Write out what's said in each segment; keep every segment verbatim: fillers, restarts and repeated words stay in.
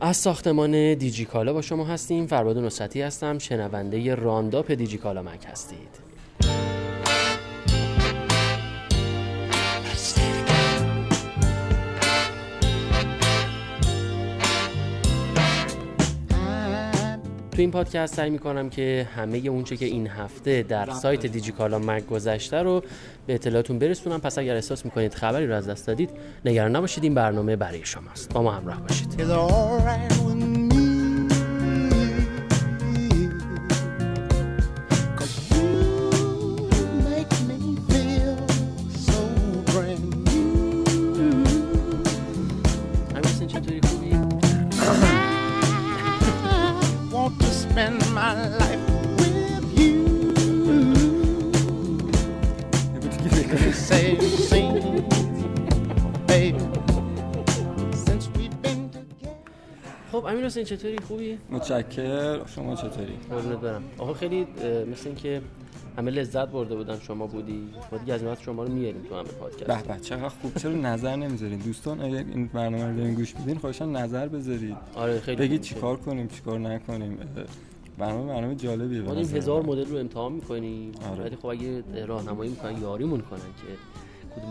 از ساختمان دیجیکالا با شما هستیم. فربد نوشتی هستم، شنونده رانداپ دیجیکالا مک هستید. تو این پادکست سعی میکنم که همه اونچه که این هفته در سایت دیجیکالا مک گذشته رو به اطلاعتون برسونم. پس اگر احساس میکنید خبری رو از دست دادید، نگران نباشید، این برنامه برای شماست. با ما همراه باشید. امیر چطوری؟ خوبی؟ متشکرم. شما چطوری؟ قربونت برم. آخه خیلی مثل اینکه همه لذت برده بودن، شما بودی. ما دیگه از این وقت شما رو میاریم تو همه پادکست. به به چقدر خوب. چرا نظر نمیذارین دوستان؟ اگه این برنامه رو دارین گوش میدین، خواهشاً نظر بذارید. آره خیلی. بگید چیکار کنیم، چیکار نکنیم. برنامه برنامه جالبیه. ما هزار مدل رو امتحان می‌کنیم. ولی خب اگه راهنمایی می‌کنن، یاریمون کنن که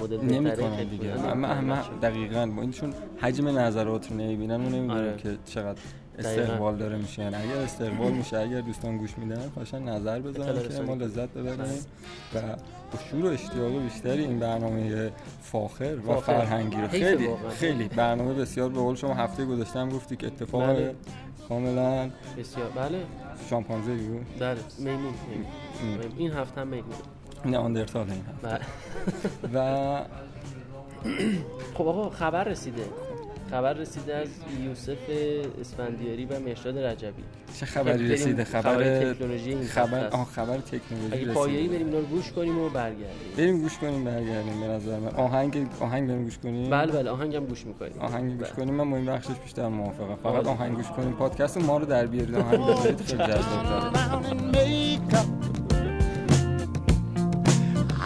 مدل بهتره دیگه. اما اما دقیقاً با این چون حجم نظرات رو نمیبینم و نمیدونم که چقدر استقبال داره میشه. یعنی اگر استقبال میشه، اگر دوستان گوش میدن، خواهشاً نظر بزنید که ما لذت ببریم و با شور و اشتیاق بیشتری این برنامه فاخر و فرهنگی رو خیلی خیلی برنامه بسیار به قول شما هفته گذشته هم گفتید که اتفاق کاملاً بسیار بله شامپانزه بود. بله میمون. این هفته هم میمون. نه آندرتال این هفته و خب آقا خبر رسیده خبر رسیده از یوسف اسفندیاری و مهشاد رجبی. چه خبری رسیده؟ خبر تکنولوژی. خبر آها خبر تکنولوژی. اگه پایه‌ای بریم اینا رو گوش کنیم و برگردیم. بریم گوش کنیم برگردیم به نظر من. آهنگ آهنگ بریم گوش کنیم. بله بله آهنگم گوش می‌کنیم. آهنگ گوش کنیم. من با این بخشش بیشتر موافقم. فقط آهنگ گوش کنیم. پادکست ما رو در بیارید، آهنگ بذارید، خیلی جذاب‌تره.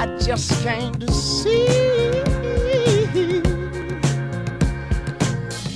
I just came to see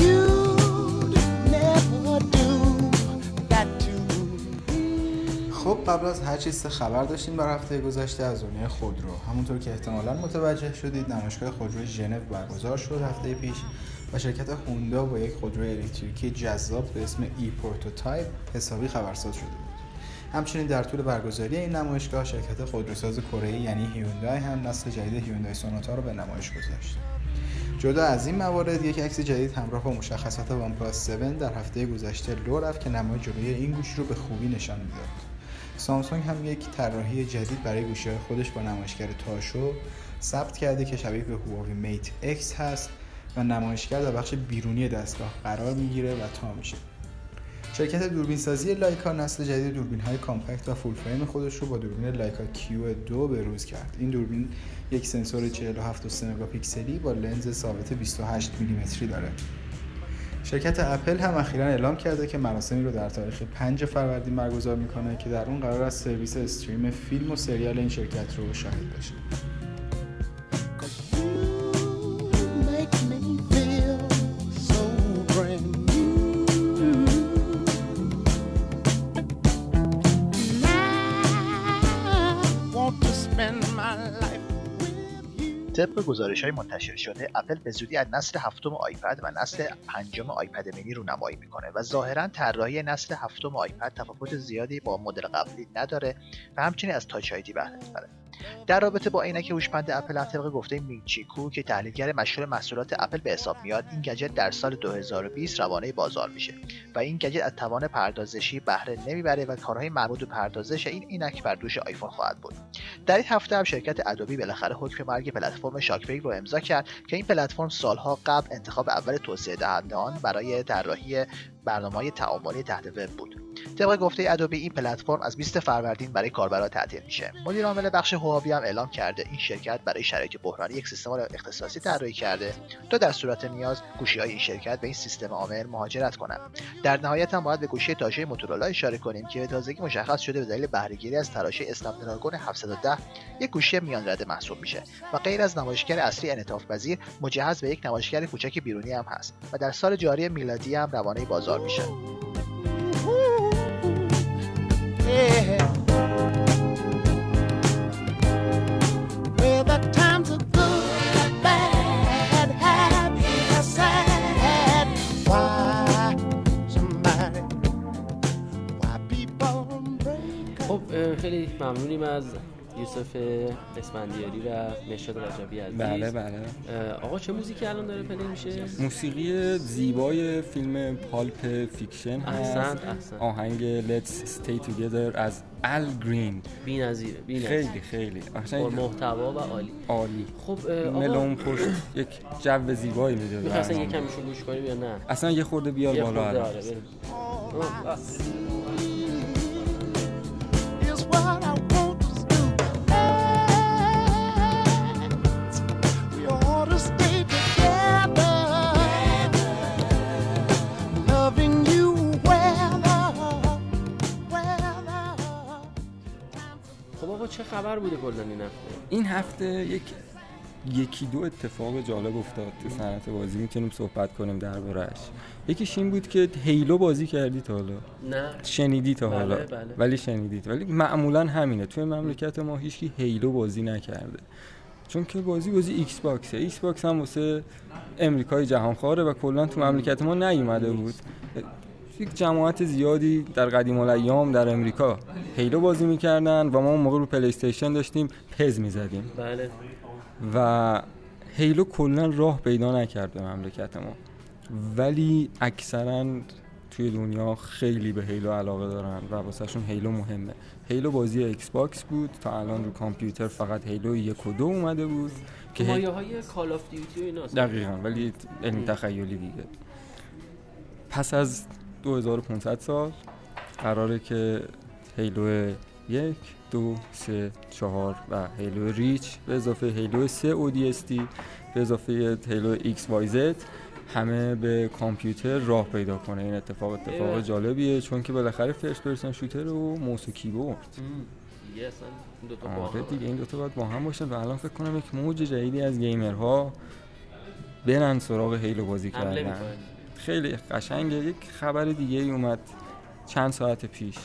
you'd never do that to me. خب قبل از هر چیز خبر داشتیم بر هفته گذشته از دنیای خودرو. همونطور که احتمالاً متوجه شدید، نمایشگاه خودروی ژنو برگزار شد هفته پیش و شرکت هوندا با یک خودروی الکتریکی جذاب به اسم ای پورتو تایپ حسابی خبرساز شده. همچنین در طول برگزاری این نمایشگاه، شرکت خودروساز کره‌ای یعنی هیوندای هم نسل جدید هیوندای سوناتا رو به نمایش گذاشت. جدا از این موارد، یک عکس جدید همراه با مشخصات وانپلاس هفت در هفته گذشته لو رفت که نمای جلوی این گوش رو به خوبی نشان میداد. سامسونگ هم یک طراحی جدید برای گوشی‌های خودش با نمایشگر تاشو ثبت کرده که شبیه به هواوی میت اکس هست و نمایشگر در بخش بیرونی دستگاه قرار میگیره و تا میشه. شرکت دوربین سازی لایکا نسل جدید دوربین‌های کامپکت و فول فریم خودش رو با دوربین لایکا کیو دو بروز کرد. این دوربین یک سنسور چهل و هفت و سه مگاپیکسلی با لنز ثابت بیست و هشت میلیمتری داره. شرکت اپل هم اخیراً اعلام کرده که مراسمی رو در تاریخ پنجم فروردین برگزار می‌کنه که در اون قرار است سرویس استریم فیلم و سریال این شرکت رو شاهد باشید. طبق گزارش‌های منتشر شده، اپل به زودی از نسل هفتم آیپد و نسل پنجم آیپد مینی رونمایی میکنه و ظاهراً طراحی نسل هفتم آیپد تفاوت زیادی با مدل قبلی نداره و همچنین از تاچ آیدی بهره میبره. در رابطه با عینک هوشمند اپل، طبق گفته میچیکو که تحلیلگر مشهور محصولات اپل به حساب میاد، این گجت در سال دو هزار و بیست روانه بازار میشه و این گجت از توان پردازشی بهره نمیبره و کارهای مربوط به پردازش این عینک بر دوش آیفون خواهد بود. در این هفته هم شرکت ادوبی بالاخره حکم مرگ پلتفرم شاکویو رو امضا کرد که این پلتفرم سالها قبل انتخاب اول توسعه دهندگان برای طراحی برنامه‌های تعاملی تحت وب بود. طبق گفته ادوبی این پلتفرم از بیست فروردین برای کاربران تعطیل میشه. مدیر عامل بخش هواوی هم اعلام کرده این شرکت برای شرایط بحرانی یک سیستم اختصاصی طراحی کرده تا در صورت نیاز گوشی‌های این شرکت به این سیستم عامل مهاجرت کنند. در نهایت هم باید به گوشی تازه موتورولا اشاره کنیم که به تازگی مشخص شده به دلیل بهره‌گیری از تراشه اسنپدراگون هفتصد و ده یک گوشی میان رده محسوب میشه و غیر از نمایشگر اصلی انعطاف‌پذیر مجهز به یک نمایشگر کوچک بیرونی هم هست و در سال جاری میلادی هم روانه بازار میشه. خب خیلی ممنونیم از یوسف اسفندیاری و مهشاد رجبی عزیز. بله بله. آقا چه موزیکی الان داره پلی میشه؟ موسیقی زیبای فیلم پالپ فیکشن هست. احسن احسن. آهنگ Let's Stay Together از آل گرین. بی‌نظیره بی‌نظیره. خیلی خیلی. اصلا محتوا و عالی. عالی. خب ملون پشت یک جو زیبایی میده. می‌خواستن یکم میشو گوش کنیم یا نه؟ اصلا یه خورده بیار بالا. آره. چه خبر بوده کلا این هفته؟ این هفته یک یکی دو اتفاق جالب افتاد تو صنعت بازی، میتونیم صحبت کنیم درباره‌اش. یکیش این بود که هیلو بازی کردی تا حالا؟ نه. شنیدی تا بله، حالا؟ بله. ولی شنیدی. ولی معمولاً همینه، توی مملکت ما هیچکی هیلو بازی نکرده. چون که بازی بازی ایکس باکسه. ایکس باکس هم واسه امریکای جهانخواره و کلاً تو مملکت ما نیومده بود. یک جماعت زیادی در قدیم الایام در امریکا هیلو بازی میکردن و ما اون موقع رو پلی استیشن داشتیم پز میزدیم. بله. و هیلو کلا راه پیدا نکرد به مملکت ما، ولی اکثرا توی دنیا خیلی به هیلو علاقه دارن و واسهشون هیلو مهمه. هیلو بازی ایکس باکس بود، تا الان رو کامپیوتر فقط هیلو یک و دو اومده بود که مایه های کال آف دیوتی و ایناست. دقیقاً، ولی علم تخیلی دیگه. پس از دو هزار و پانصد سال قراره که هیلو یک، دو، سه، چهار و هیلو ریچ به اضافه هیلو سه او دی استی به اضافه هیلو ایکس وای زد همه به کامپیوتر راه پیدا کنه. این اتفاق اتفاق جالبیه چون که بالاخره فرست پرسن شوتر و موس و کیبورد دیگه، اصلا این دوتا با هم دیگه این دوتا باید با هم باشن و الان فکر کنم یک موج جدیدی از گیمرها برن سراغ هیلو بازی کردن. خیلی قشنگه. یک خبر دیگه ای اومد چند ساعت پیش،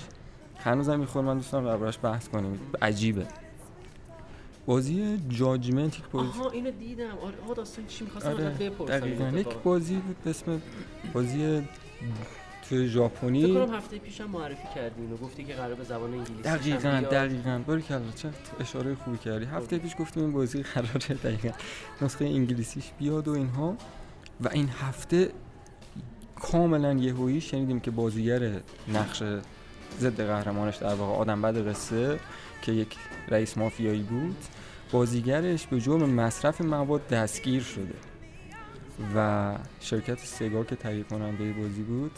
هنوزم میخوام من دوستان دربارش بحث کنیم. عجیبه. بازی جاجمنت یک بازی آها اینو دیدم. آره داستان چی می‌خواستم ازت بپرسم. یک بازی بود به اسم بازی توی ژاپنی، فکر کنم هفته پیشم معرفی کردین و گفتی که قراره به زبان انگلیسی. دقیقاً دقیقاً. باریکلا، چه اشاره خوبی کردی. هفته پیش گفتیم این بازی قراره دقیقاً نسخه انگلیسیش بیاد و اینها، و این هفته کاملا یهویی شنیدیم که بازیگر نقش ضد قهرمانش در واقع آدم بد قصه که یک رئیس مافیایی بود، بازیگرش به جرم مصرف مواد دستگیر شده و شرکت سیگال که تهیه کننده بازی بود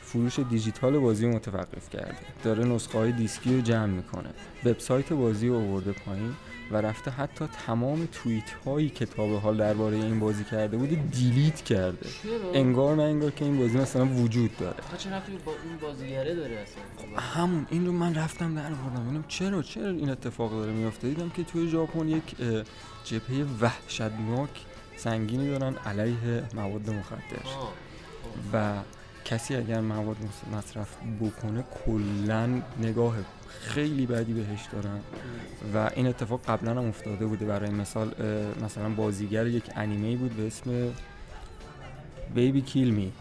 فولش دیجیتال بازی رو متوقف کرده. داره نسخه‌های دیسکی رو جمع میکنه، وبسایت بازی رو آورده پایین و رفته حتی تمام توییت هایی که تا به حال درباره این بازی کرده بوده دیلیت کرده. انگار نه انگار که این بازی مثلا وجود داره. تا چه رفتی با این بازیگره داره اصلا؟ همون این رو من رفتم در آوردم ببینم چرا چرا این اتفاق داره میفته. دیدم که توی ژاپن یک جبهه وحشتناک سنگینی دارن علیه مواد مخدر و کسی اگر مواد مصرف بکنه کلن نگاه خیلی بدی بهش دارن و این اتفاق قبلا هم افتاده بوده. برای مثال مثلا بازیگر یک انیمه بود به اسم بیبی کیل می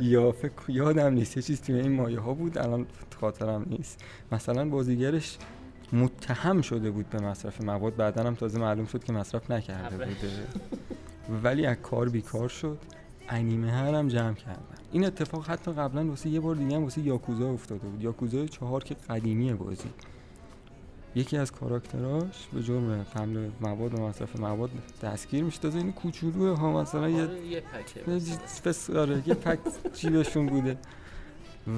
یا فکر یادم نیست یه چیز توی این مایه ها بود، الان خاطرم نیست. مثلا بازیگرش متهم شده بود به مصرف مواد، بعدن هم تازه معلوم شد که مصرف نکرده بوده، ولی از کار بیکار شد. انیمه هرم جمع کردن. این اتفاق حتی قبلا واسه یه بار دیگه هم واسه یاکوزا افتاده بود. یاکوزا چهار که قدیمی بازی یکی از کاراکتراش به جرم حمل مواد و مصرف مواد دستگیر میشه. از این کوچولو ها مثلا آره یه یه پک آره یه پک جیبشون بوده.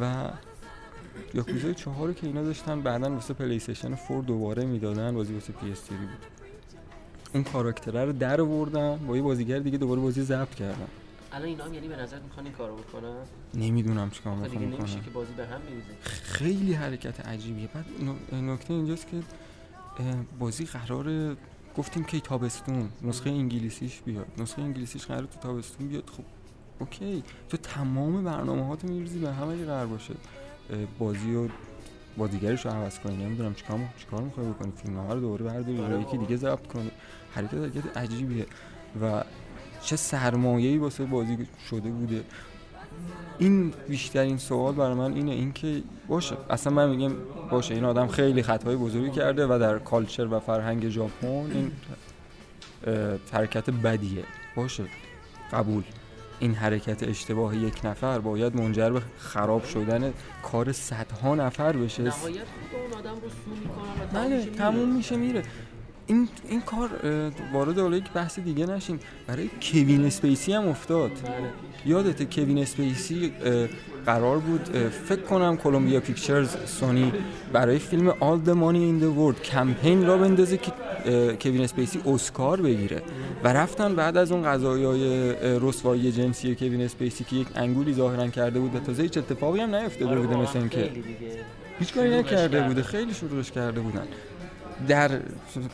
و یاکوزا چهار رو که اینا داشتن بعداً واسه پلی استیشن فور دوباره میدادن، بازی واسه پی اس تری بود. اون کاراکتره رو در آوردن با یه بازیگر دیگه دوباره بازی ضبط کردن. الان اینا هم یعنی به نظر میخوان این کارو بکنن؟ نمیدونم چیکار میخوان بکنن. دیگه نمیشه که بازی به هم میریزه. خیلی حرکت عجیبیه. بعد نکته اینجاست که بازی قراره گفتیم که تابستون نسخه انگلیسیش بیاد. نسخه انگلیسیش قراره تو تابستون بیاد. خب اوکی، تو تمام برنامه‌هات میریزی به هم اگه قرار باشه بازی و بازیگرش رو عوض کنی، نمیدونم چیکار چیکار میخوای بکنی، فیلمنامه رو دوباره برداری آره یکی دیگه ضبط کنی. حرکت حرکت عجیبیه و چه سرمایه‌ای واسه بازی شده بوده. این بیشترین سوال برای من اینه، این که باشه اصلا من میگم باشه این آدم خیلی خطای بزرگی کرده و در کالچر و فرهنگ ژاپن این حرکت بدیه، باشه قبول. این حرکت اشتباه یک نفر باید منجر به خراب شدن کار صدها نفر بشه. نهایت خود اون آدم رو سو میکنن و تموم میشه میره. این این کار وارد حالا یک بحث دیگه نشیم. برای کوین اسپیسی هم افتاد. یادته کوین اسپیسی قرار بود فکر کنم کلمبیا پیکچرز سونی برای فیلم آل گرین ورد کمپین را بندازه که کوین اسپیسی اسکار بگیره و رفتن بعد از اون قضایای رسوایی جنسی کوین اسپیسی که یک انگولی ظاهراً کرده بود و تازه هیچ اتفاقی هم نیفتاده بود، مثلا که هیچ کاری نکرده بوده، خیلی شروعش کرده بودن. در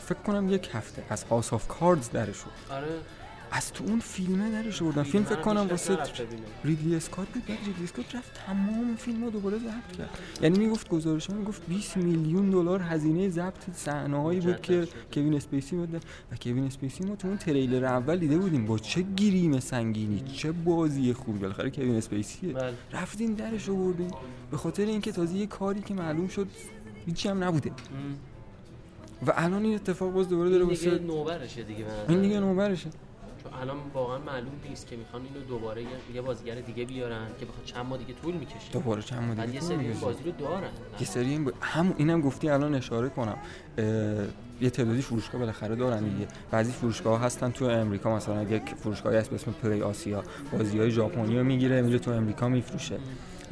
فکر کنم یک هفته از هاوس آف کاردز درش بود. آره از تو اون فیلمه درش بردن. فیلم فکر کنم واسه ریدلی اسکات بود. ریدلی اسکات رفت تمام فیلمو دوباره ضبط کرد. یعنی میگفت گزارشا میگفت بیست میلیون دلار هزینه ضبط صحنه‌هایی بود که کوین اسپیسی بوده و کوین اسپیسی ما تو اون تریلر اول دیده بودیم با چه گریم سنگینی، چه بازی خوبی. بالاخره کوین اسپیسی رفتین درش آوردین به خاطر اینکه تازه یه کاری که معلوم شد هیچی هم نبوده. و الان این اتفاق باز دوباره داره واسه دیگه نوبرشه دیگه. این دیگه نوبرشه. چون الان واقعا معلوم نیست که میخوان اینو دوباره یه بازیگر دیگه بیارن که بخواد چند ماه دیگه طول میکشه. دوباره چند ماه دیگه. بعد یه سری بازی رو دارن. یه سری این با... هم اینم گفتی الان اشاره کنم. اه... یه تعدادی فروشگاه بالاخره دارن دیگه. بعضی فروشگاه‌ها هستن تو امریکا، مثلا یک فروشگاهی هست به اسم پلی آسیا، بازی‌های ژاپنی رو میگیره میره تو امریکا میفروشه.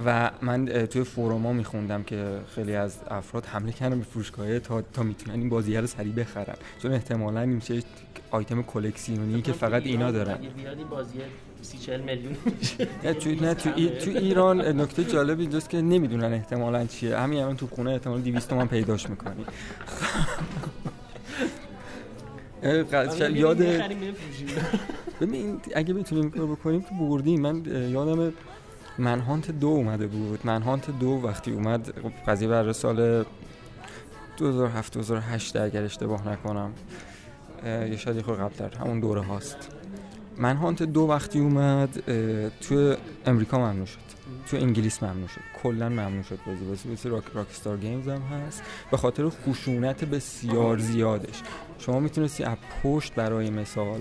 و من توی فوروما میخوندم که خیلی از افراد حمله کردن به فروشگاه‌ها تا تا میتونن این بازیه رو سریع بخرن، چون احتمالاً این میشه آیتم کلکسیونی که فقط اینا دارن. این بازیه سی چهل میلیون میشه. توی نه تو تو ایران نکته جالب اینجاست که نمیدونن احتمالاً چیه. همین الان تو خونه احتمال دویست تومن پیداش میکنی. یاد ببین اگه بتونیم کار بکنیم که بردیم. من یادم مانهانت دو اومده بود. مانهانت دو وقتی اومد قضیه برای سال دو هزار و هفت دو هزار و هشت اگر اشتباه نکنم یا شاید یه خورده قبل‌تر، همون دوره هاست. مانهانت دو وقتی اومد تو امریکا ممنوع شد، تو انگلیس ممنوع شد، کلا ممنوع شد بازی بازی بازی راک راکستار گیمز هم هست به خاطر خشونت بسیار زیادش. شما میتونستی از پشت برای مثال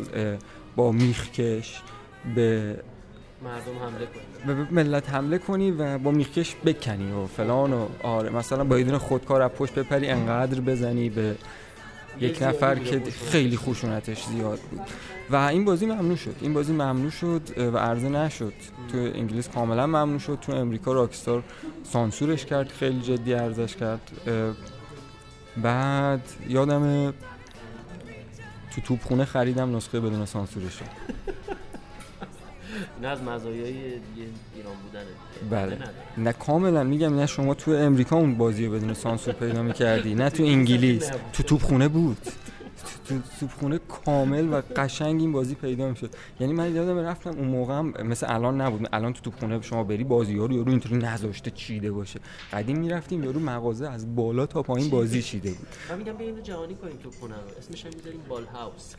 با میخکش به مردم حمله کنی، به ملت حمله کنی و با میخکش بکنی و فلان و آره. مثلا با یه دونه خودکار از پشت بپری انقدر بزنی به یک نفر که خیلی خشونتش زیاد بود و این بازی ممنوع شد. این بازی ممنوع شد و عرضه نشد. تو انگلیس کاملا ممنوع شد، تو امریکا راکستار سانسورش کرد، خیلی جدی عرضش کرد. بعد یادم تو توپخونه خریدم نسخه بدون سانسورش. این از مزایای ایران بودنه. بله نه کاملا میگم، نه شما تو امریکا اون بازی رو بدون سانسور پیدا میکردی، نه تو انگلیس، تو توپخونه بود، تو توپخونه کامل و قشنگ این بازی پیدا میشد. یعنی من یادم رفتم اون موقع هم مثل الان نبود. الان تو توپخونه شما بری بازی ها رو یارو اینطوری نذاشته چیده باشه. قدیم میرفتیم یارو مغازه از بالا تا پایین بازی چیده بود. من میگم بیا اینو جهانی کنیم توپخونه رو، اسمش هم میذاریم بال هاوس.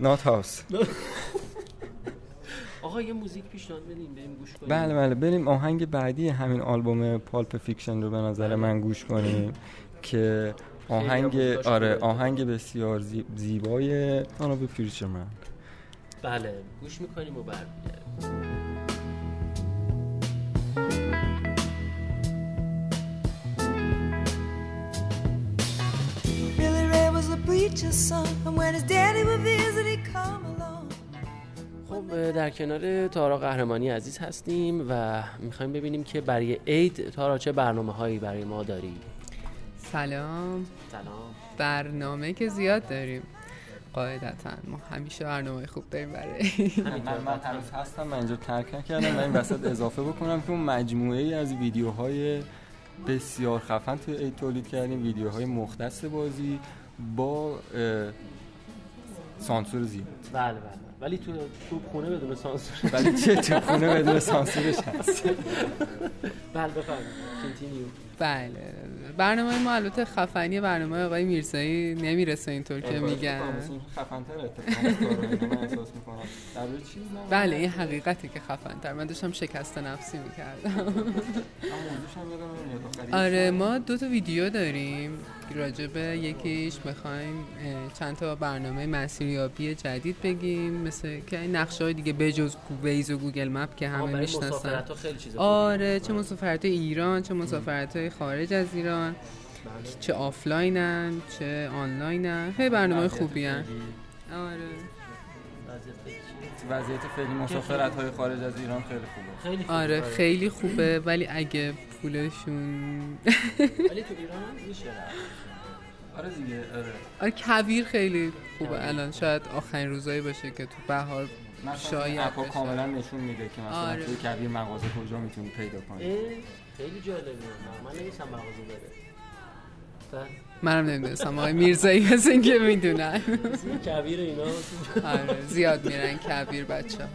نات هاوس. آقا یه موزیک پیشنهاد بدیم بریم گوش کنیم. بله بله بریم آهنگ بعدی همین آلبوم پالپ فیکشن رو به نظر من گوش کنیم که آهنگ آره آهنگ بسیار زیبای سوناتا پیرچ من. بله گوش میکنیم و برمیگردیم. teacher's son and when his daddy would visit he'd come along. خب در کنار تارا قهرمانی عزیز هستیم و میخوایم ببینیم که برای عید تارا چه برنامه‌هایی برای ما داری. سلام سلام. برنامه که زیاد داریم قاعدتاً، ما همیشه برنامه خوب داریم برای همینطور. من هنوز هستم، من اینجا ترک نکردم و این وسط اضافه بکنم که اون مجموعه ای از ویدیوهای بسیار خفن توی عید تولید کردیم، ویدیوهای مختص بازی با سانسور زیاد. بله بله، ولی تو تو خونه بدون سانسور. ولی چه تو خونه بدون سانسورش هست. بله بفرمایید کنتینیو. بله برنامه ما البته خفنی، برنامه آقای میرزایی نمیرسه اینطور که میگن. خفن‌تر اتفاقا من احساس می‌کنم. در واقع چیز نه. بله این حقیقته که خفن‌تر. من داشتم شکست نفسی می‌کردم. آره ما دو تا ویدیو داریم راجبه، یکیش می‌خوایم چند تا برنامه مسیریابی جدید بگیم، مثل که نقشه‌های دیگه بجز ویز و گوگل مپ که همه می‌شناسن. آره چه مسافرت ایران، چه مسافرت‌های خارج از ایران، چه آفلاینن چه آنلاینن، خیلی برنامه خوبی ان. آره وضعیت فعلی مسافرت‌های خارج از ایران خیلی خوبه. خیلی خوبه. آره خیلی خوبه، ولی اگه پولشون ولی تو ایران هم میشه. آره دیگه آره. آره کویر خیلی خوبه. الان شاید آخرین روزایی باشه که تو بهار شاید اپا کاملا نشون میده که مثلا آره. تو کویر مغازه کجا میتونی پیدا کنی. خیلی جالبه. من نمی‌شم مغازه بره. منم نمیدونستم آقای میرزایی هستن که میدونن کویر اینا. آره زیاد میرن کویر بچه ها.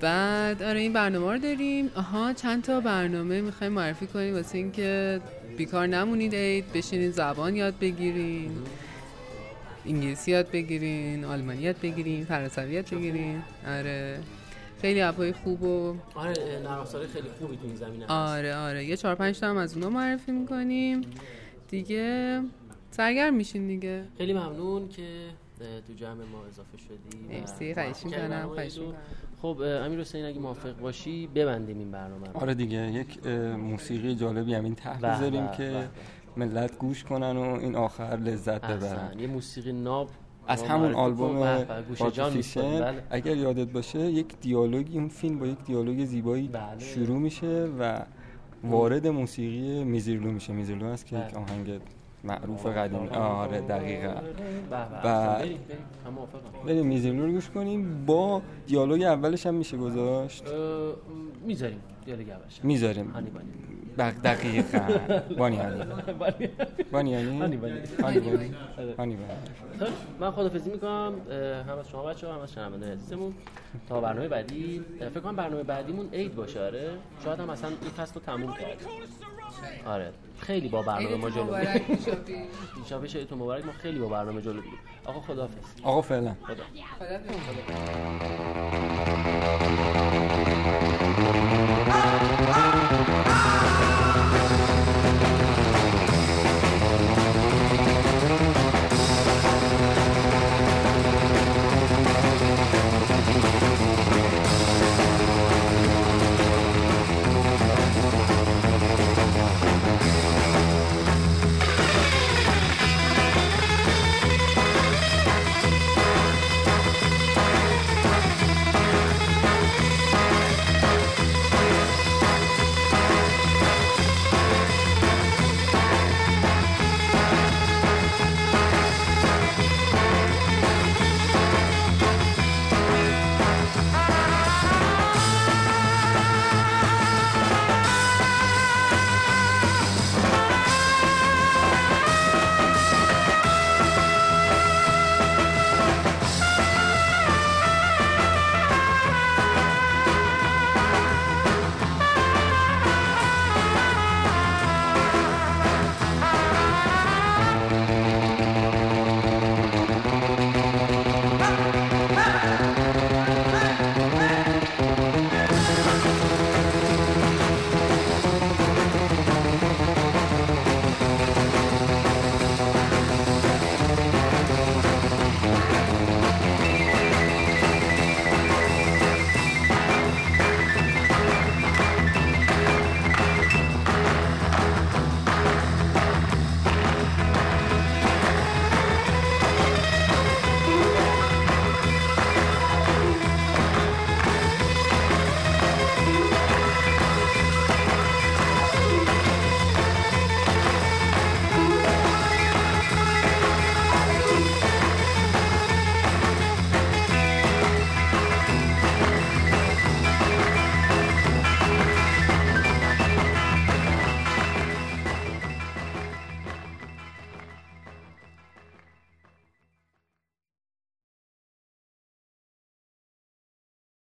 بعد آره این برنامه رو داریم. آها چند تا برنامه میخوایم معرفی کنیم واسه این که بیکار نمونید، عید بشینید زبان یاد بگیرین، انگلیسی یاد بگیرین، آلمانی یاد بگیرین، فرانسوی یاد بگیرین. آره خیلی اپ‌های خوب و آره نرم‌افزار خیلی خوبی تو این زمینه هست. آره آره یه چهار پنج تا هم از اونا معرفی می‌کنیم دیگه، سرگرم میشین دیگه. خیلی ممنون که تو جمع ما اضافه شدی. مرسی خواهش می‌کنم خواهش می‌کنم. خب امیر حسین اگه موافق باشی ببندیم این برنامه. آره دیگه یک موسیقی جالبی همین ته بذاریم که ملت گوش کنن و این آخر لذت ببرن. یه موسیقی ناب از همون آلبوم پالپ فیکشن اگر یادت باشه، یک دیالوگ این فیلم با یک دیالوگ زیبایی بله. شروع میشه و وارد موسیقی میزیرلو میشه. میزیرلو هست که یک آهنگ معروف قدیم. آره دقیقاً. و بریم میزیرلو رو گوش کنیم، با دیالوگ اولش هم میشه گذاشت. میذاریم دیالوگ اولش میذاریم دقیقاً. بانی هانی بانی هانی هانی بانی هانی بانی. من خدافظی میکنم هم از شما بچه‌ها هم از شنونده‌های عزیزمون تا برنامه بعدی. فکر کنم برنامه بعدیمون عید باشه. آره شاید هم اصلا این فصل رو تموم کردیم. آره خیلی با برنامه ما جلو بودیم. ایشا بشه عیدتون مبارک. ما خیلی با برنامه جلو بودیم. آقا خدافظ. آقا فعلا خدا.